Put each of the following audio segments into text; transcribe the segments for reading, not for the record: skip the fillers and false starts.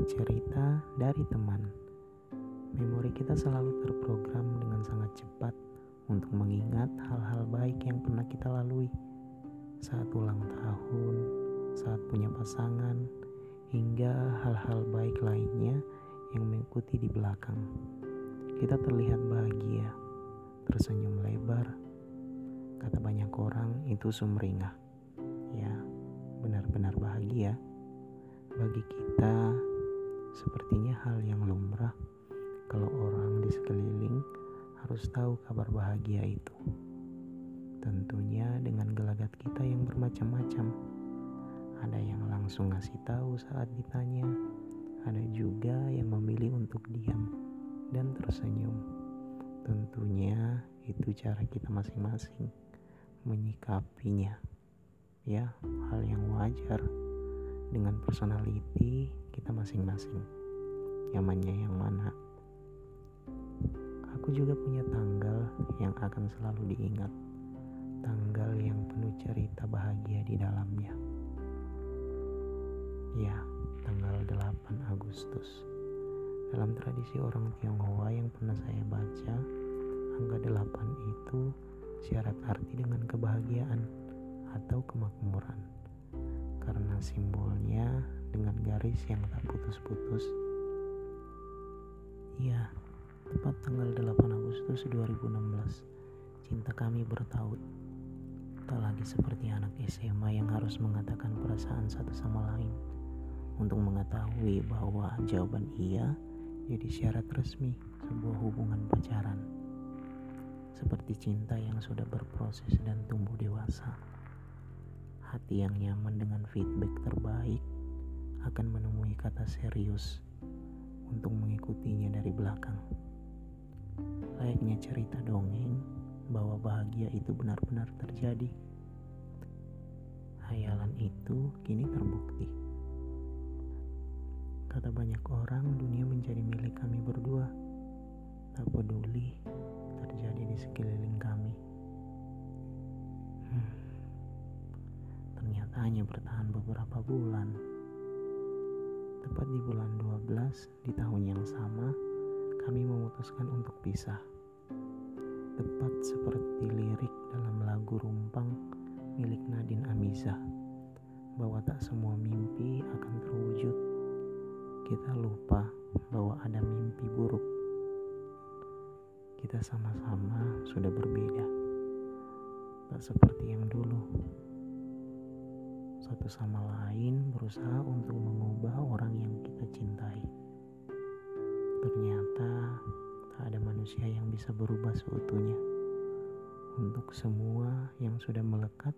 lewat cerita dari teman. Memori kita selalu terprogram dengan sangat cepat untuk mengingat hal-hal baik yang pernah kita lalui. Saat ulang tahun, saat punya pasangan, hingga hal-hal baik lainnya yang mengikuti di belakang. Kita terlihat bahagia, tersenyum lebar. Kata banyak orang itu sumringah. Ya, benar-benar bahagia. Bagi kita, sepertinya hal yang lumrah kalau orang di sekeliling harus tahu kabar bahagia itu. Tentunya dengan gelagat kita yang bermacam-macam. Ada yang langsung ngasih tahu saat ditanya, ada juga yang memilih untuk diam dan tersenyum. Tentunya itu cara kita masing-masing menyikapinya. Ya, hal yang wajar. Dengan personality kita masing-masing, nyamannya yang mana. Aku juga punya tanggal yang akan selalu diingat, tanggal yang penuh cerita bahagia di dalamnya. Ya, tanggal 8 Agustus. Dalam tradisi orang Tionghoa yang pernah saya baca, angka 8 itu syarat arti dengan kebahagiaan atau kemakmuran. Karena simbolnya dengan garis yang tak putus-putus. Ya, tepat tanggal 8 Agustus 2016, cinta kami bertaut. Tak lagi seperti anak SMA yang harus mengatakan perasaan satu sama lain untuk mengetahui bahwa jawaban iya jadi syarat resmi sebuah hubungan pacaran. Seperti cinta yang sudah berproses dan tumbuh dewasa. Hati yang nyaman dengan feedback terbaik akan menemui kata serius untuk mengikutinya dari belakang. Layaknya cerita dongeng bahwa bahagia itu benar-benar terjadi. Hayalan itu kini terbukti. Kata banyak orang, dunia menjadi milik kami berdua. Tak peduli terjadi di sekeliling kami. Ternyata hanya bertahan beberapa bulan. Tepat di bulan 12 di tahun yang sama, kami memutuskan untuk pisah. Tepat seperti lirik dalam lagu Rumpang milik Nadin Amizah, bahwa tak semua mimpi akan terwujud. Kita lupa bahwa ada mimpi buruk. Kita sama-sama sudah berbeda. Tak seperti yang dulu. Satu sama lain berusaha untuk mengubah orang yang kita cintai. Ternyata tak ada manusia yang bisa berubah seutuhnya. Untuk semua yang sudah melekat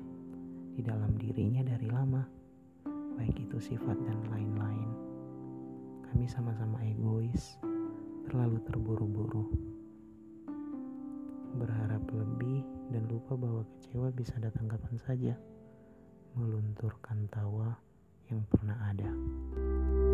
di dalam dirinya dari lama, baik itu sifat dan lain-lain. Kami sama-sama egois, terlalu terburu-buru. Berharap lebih dan lupa bahwa kecewa bisa datang kapan saja. Melunturkan tawa yang pernah ada.